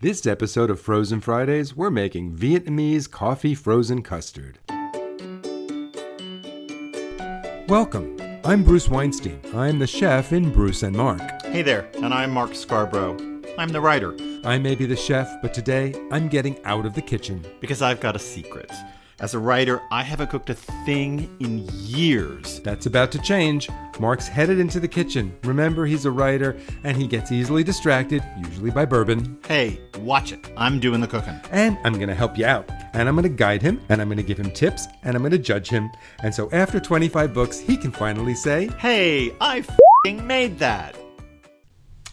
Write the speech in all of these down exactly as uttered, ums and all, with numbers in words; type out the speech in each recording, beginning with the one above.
This episode of Frozen Fridays, we're making Vietnamese coffee frozen custard. Welcome. I'm Bruce Weinstein. I'm the chef in Bruce and Mark. Hey there, and I'm Mark Scarborough. I'm the writer. I may be the chef, but today I'm getting out of the kitchen. Because I've got a secret. As a writer, I haven't cooked a thing in years. That's about to change. Mark's headed into the kitchen. Remember, he's a writer, and he gets easily distracted, usually by bourbon. Hey, watch it. I'm doing the cooking. And I'm going to help you out. And I'm going to guide him, and I'm going to give him tips, and I'm going to judge him. And so after twenty-five books, he can finally say, hey, I f***ing made that.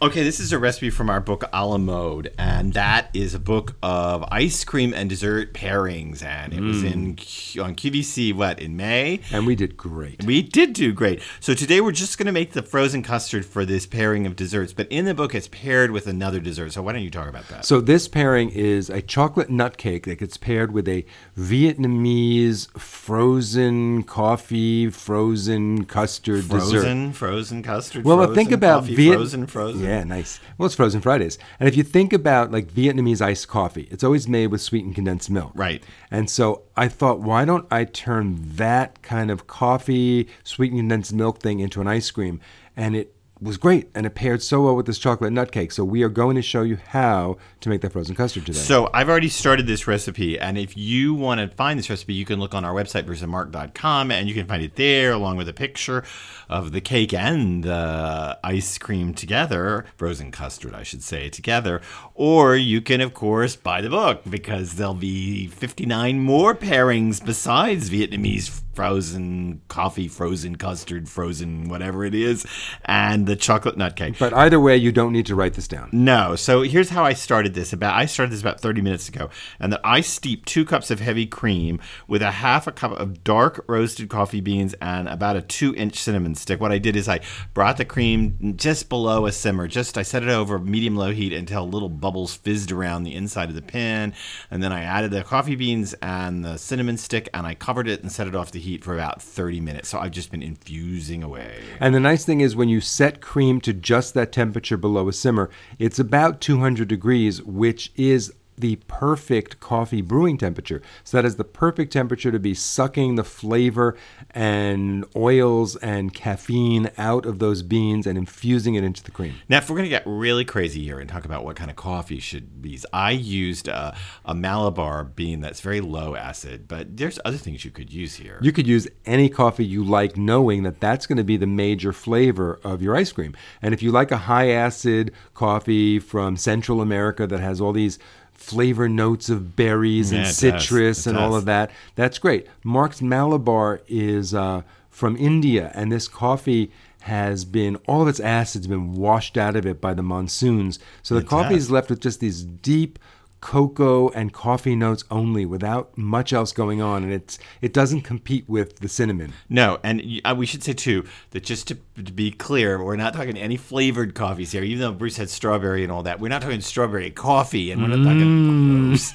Okay, this is a recipe from our book, A La Mode, and that is a book of ice cream and dessert pairings, and it mm. was in Q- on Q V C, what, in May? And we did great. We did do great. So today we're just going to make the frozen custard for this pairing of desserts, but in the book it's paired with another dessert, so why don't you talk about that? So this pairing is a chocolate nut cake that gets paired with a Vietnamese frozen coffee, frozen custard frozen, dessert. Frozen, frozen custard, well, frozen think about coffee, Viet- frozen, frozen. Yeah, nice. Well, it's Frozen Fridays. And if you think about like Vietnamese iced coffee, it's always made with sweetened condensed milk. Right. And so I thought, why don't I turn that kind of coffee, sweetened condensed milk thing into an ice cream? And it was great, and it paired so well with this chocolate nut cake. So we are going to show you how to make that frozen custard today. So I've already started this recipe, and if you want to find this recipe, you can look on our website, versa mark dot com, and you can find it there along with a picture of the cake and the ice cream together, frozen custard, I should say, together. Or you can, of course, buy the book, because there'll be fifty-nine more pairings besides Vietnamese frozen coffee, frozen custard, frozen whatever it is, and the chocolate nut cake. But either way, you don't need to write this down. No. So here's how I started this. About I started this about thirty minutes ago, and that I steeped two cups of heavy cream with a half a cup of dark roasted coffee beans and about a two-inch cinnamon stick. What I did is I brought the cream just below a simmer. Just I set it over medium-low heat until little bubbles fizzed around the inside of the pan, and then I added the coffee beans and the cinnamon stick, and I covered it and set it off the heat for about thirty minutes. So I've just been infusing away. And the nice thing is when you set cream to just that temperature below a simmer, it's about two hundred degrees, which is the perfect coffee brewing temperature. So that is the perfect temperature to be sucking the flavor and oils and caffeine out of those beans and infusing it into the cream. Now, if we're going to get really crazy here and talk about what kind of coffee should be, I used a, a Malabar bean that's very low acid, but there's other things you could use here. You could use any coffee you like, knowing that that's going to be the major flavor of your ice cream. And if you like a high acid coffee from Central America that has all these flavor notes of berries and yeah, citrus does. and all of that. That's great. Mark's Malabar is uh, from India, and this coffee has been, all of its acid's been washed out of it by the monsoons. So the it coffee does. is left with just these deep cocoa and coffee notes only, without much else going on, and it's it doesn't compete with the cinnamon. No, and we should say too that just to, to be clear, we're not talking any flavored coffees here. Even though Bruce had strawberry and all that, we're not talking strawberry coffee, and we're not talking mm. gross,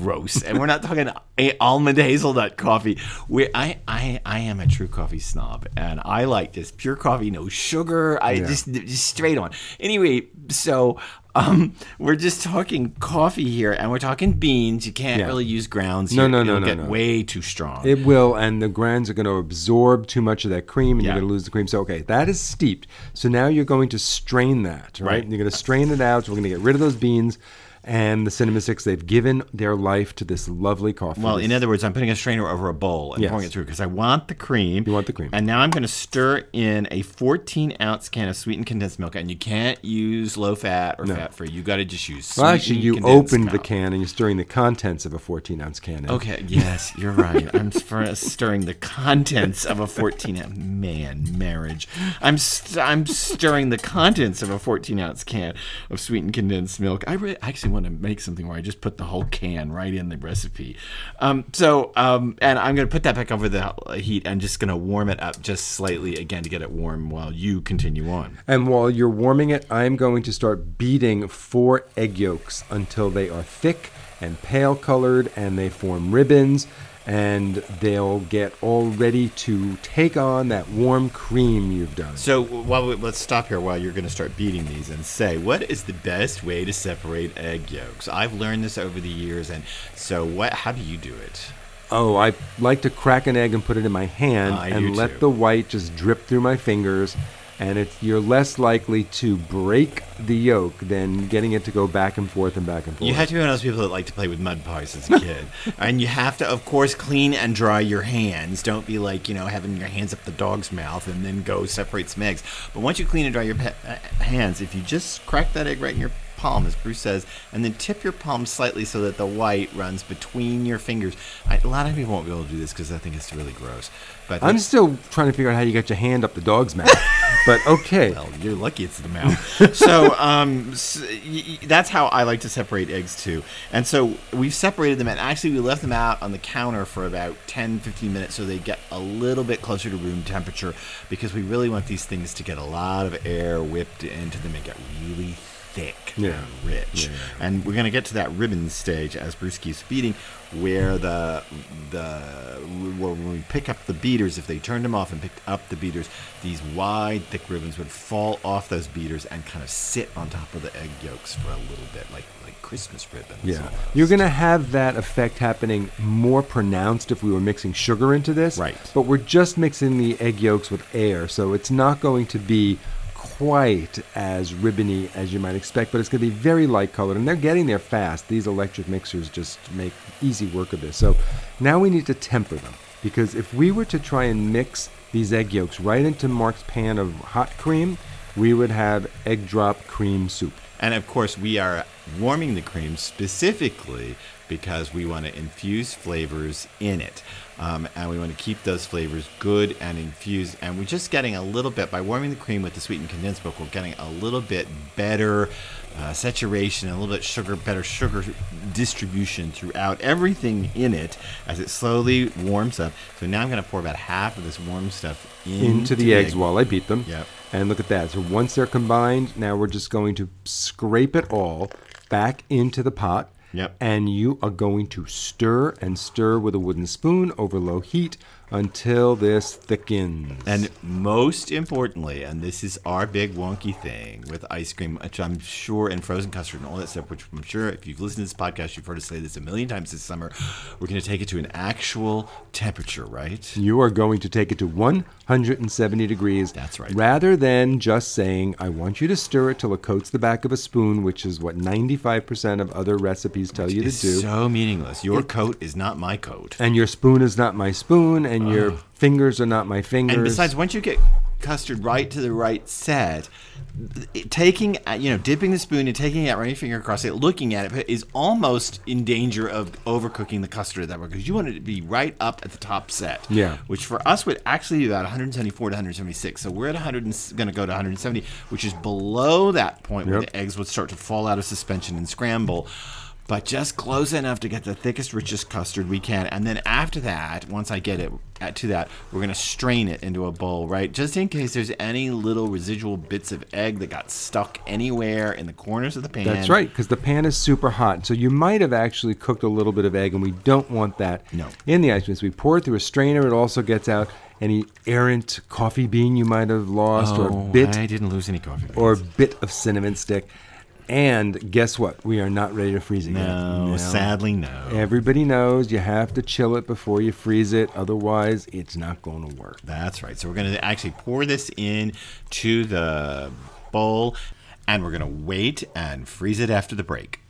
gross, and we're not talking a almond hazelnut coffee. We I I I am a true coffee snob, and I like this pure coffee, no sugar. I yeah. just just straight on. Anyway, so. Um, we're just talking coffee here, and we're talking beans. You can't yeah. really use grounds here. No, no, It'll no, no, get no. way too strong. It will, and the grounds are going to absorb too much of that cream, and yeah. you're going to lose the cream. So, okay, that is steeped. So now you're going to strain that, right? right. You're going to strain it out. So we're going to get rid of those beans and the cinnamon sticks. They've given their life to this lovely coffee. Well, in other words, I'm putting a strainer over a bowl and yes. pouring it through because I want the cream. You want the cream. And now I'm going to stir in a fourteen-ounce can of sweetened condensed milk. And you can't use low-fat or no. fat-free. You got to just use sweetened well, actually, you opened milk. The can and you're stirring the contents of a fourteen-ounce can. In. Okay, yes, you're right. I'm stirring the contents of a fourteen-ounce... Man, marriage. I'm, st- I'm stirring the contents of a fourteen-ounce can of sweetened condensed milk. I, re- I actually want to make something where I just put the whole can right in the recipe. Um, so, um, and I'm going to put that back over the heat and just going to warm it up just slightly again to get it warm while you continue on. And while you're warming it, I'm going to start beating four egg yolks until they are thick and pale colored, and they form ribbons, and they'll get all ready to take on that warm cream you've done. So while we, let's stop here while you're going to start beating these and say, what is the best way to separate egg yolks? I've learned this over the years, and so what? How do you do it? Oh, I like to crack an egg and put it in my hand uh, and let too. the white just drip through my fingers, and it's, you're less likely to break the yolk than getting it to go back and forth and back and forth. You have to be one of those people that like to play with mud pies as a kid. And you have to, of course, clean and dry your hands. Don't be like, you know, having your hands up the dog's mouth and then go separate some eggs. But once you clean and dry your pe- hands, if you just crack that egg right in your palm, as Bruce says, and then tip your palm slightly so that the white runs between your fingers. I, a lot of people won't be able to do this because I think it's really gross. But I'm still trying to figure out how you got your hand up the dog's mouth. But okay. Well, you're lucky it's the mouth. So, um, so y- y- that's how I like to separate eggs too. And so we've separated them, and actually we left them out on the counter for about ten, fifteen minutes so they get a little bit closer to room temperature, because we really want these things to get a lot of air whipped into them and get really thick. thick yeah. and rich. Yeah. And we're going to get to that ribbon stage, as Bruce keeps beating, where the the where when we pick up the beaters, if they turned them off and picked up the beaters, these wide, thick ribbons would fall off those beaters and kind of sit on top of the egg yolks for a little bit, like like Christmas ribbons. Yeah, almost. You're going to have that effect happening more pronounced if we were mixing sugar into this. Right. But we're just mixing the egg yolks with air, so it's not going to be quite as ribbony as you might expect, but it's going to be very light colored, and they're getting there fast. These electric mixers just make easy work of this. So now we need to temper them, because if we were to try and mix these egg yolks right into Mark's pan of hot cream, we would have egg drop cream soup. And of course, we are warming the cream specifically because we want to infuse flavors in it. Um, and we want to keep those flavors good and infused. And we're just getting a little bit, by warming the cream with the sweetened condensed milk, we're getting a little bit better uh, saturation, a little bit sugar, better sugar distribution throughout everything in it as it slowly warms up. So now I'm going to pour about half of this warm stuff in into the, the eggs egg. while I beat them. Yep. And look at that. So once they're combined, now we're just going to scrape it all back into the pot. Yep. And you are going to stir and stir with a wooden spoon over low heat until this thickens. And most importantly, and this is our big wonky thing with ice cream, which I'm sure, and frozen custard and all that stuff, which I'm sure if you've listened to this podcast, you've heard us say this a million times this summer, we're going to take it to an actual temperature, right? You are going to take it to one hundred seventy degrees. That's right. Rather than just saying, I want you to stir it till it coats the back of a spoon, which is what ninety-five percent of other recipes tell you to do. It's so meaningless. Your coat is not my coat. And your spoon is not my spoon, and uh. your fingers are not my fingers. And besides, once you get custard right to the right set, taking, you know, dipping the spoon and taking it out, running your finger across it, looking at it, is almost in danger of overcooking the custard at that point, because you want it to be right up at the top set. Yeah. Which for us would actually be about one seventy-four to one seventy-six. So we're at one hundred and going to go to one seventy, which is below that point where yep. the eggs would start to fall out of suspension and scramble. But just close enough to get the thickest, richest custard we can. And then after that, once I get it to that, we're going to strain it into a bowl, right? Just in case there's any little residual bits of egg that got stuck anywhere in the corners of the pan. That's right, because the pan is super hot. So you might have actually cooked a little bit of egg, and we don't want that no. in the ice cream. So we pour it through a strainer. It also gets out any errant coffee bean you might have lost, oh, or a bit. I didn't lose any coffee beans. Or a bit of cinnamon stick. And guess what? We are not ready to freeze it. No, no, sadly no. Everybody knows you have to chill it before you freeze it. Otherwise, it's not going to work. That's right. So we're going to actually pour this in to the bowl, and we're going to wait and freeze it after the break.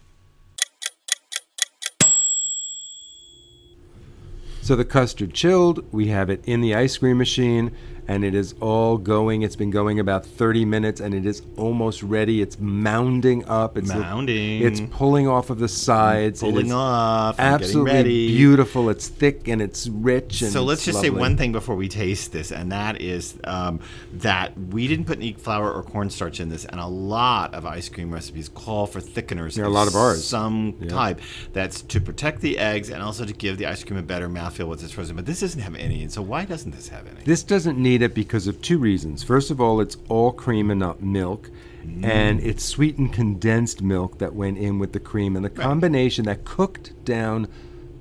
So the custard chilled, we have it in the ice cream machine, and it is all going. It's been going about thirty minutes, and it is almost ready. It's mounding up. It's mounding. It's pulling off of the sides. It's pulling off. Absolutely ready. Beautiful. It's thick, and it's rich, and so let's it's just lovely. Say one thing before we taste this, and that is um, that we didn't put any flour or cornstarch in this, and a lot of ice cream recipes call for thickeners. There are a lot of ours. Some yeah. type. That's to protect the eggs and also to give the ice cream a better mouthfeel once it's frozen. But this doesn't have any, and so why doesn't this have any? This doesn't need it because of two reasons. First of all, it's all cream and not milk. Mm. And it's sweetened condensed milk that went in with the cream. And the combination, that cooked down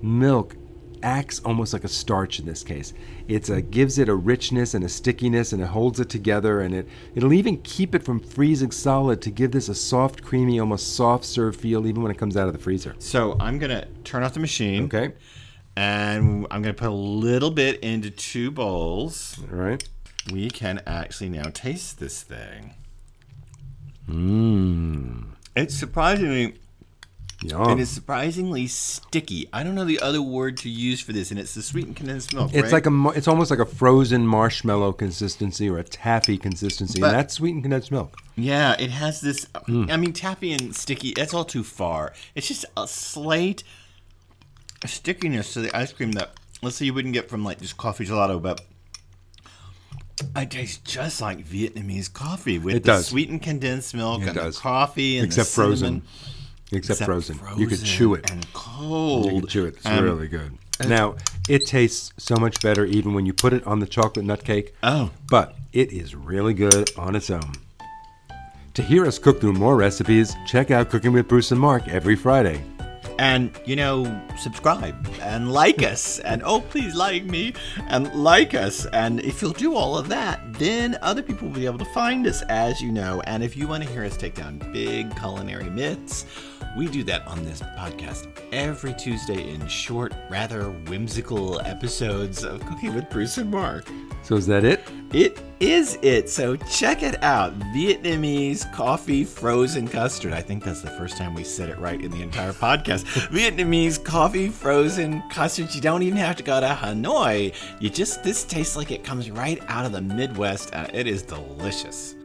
milk, acts almost like a starch in this case. It gives it a richness and a stickiness, and it holds it together, and it, it'll even keep it from freezing solid to give this a soft, creamy, almost soft serve feel, even when it comes out of the freezer. So I'm going to turn off the machine. Okay. And I'm going to put a little bit into two bowls. All right. We can actually now taste this thing. Mmm. It's surprisingly... Yum. It is surprisingly sticky. I don't know the other word to use for this, and it's the sweetened condensed milk, it's right? Like a, it's almost like a frozen marshmallow consistency or a taffy consistency, but, and that's sweetened condensed milk. Yeah, it has this... Mm. I mean, taffy and sticky, that's all too far. It's just a slight stickiness to the ice cream that, let's say, you wouldn't get from, like, just coffee gelato, but... It tastes just like Vietnamese coffee with it the does. sweetened condensed milk it and does. the coffee and Except the cinnamon. Frozen. Except, Except frozen. frozen. You could chew it. And cold. You could chew it. It's um, really good. Now, it tastes so much better even when you put it on the chocolate nut cake. Oh. But it is really good on its own. To hear us cook through more recipes, check out Cooking with Bruce and Mark every Friday. And, you know, subscribe and like us. And, oh, please like me and like us. And if you'll do all of that, then other people will be able to find us, as you know. And if you want to hear us take down big culinary myths, we do that on this podcast every Tuesday in short, rather whimsical episodes of Cooking with Bruce and Mark. So is that it? It is it. So check it out. Vietnamese coffee frozen custard. I think that's the first time we said it right in the entire podcast. Vietnamese coffee frozen custard. You don't even have to go to Hanoi. You just, this tastes like it comes right out of the Midwest. Uh, it is delicious.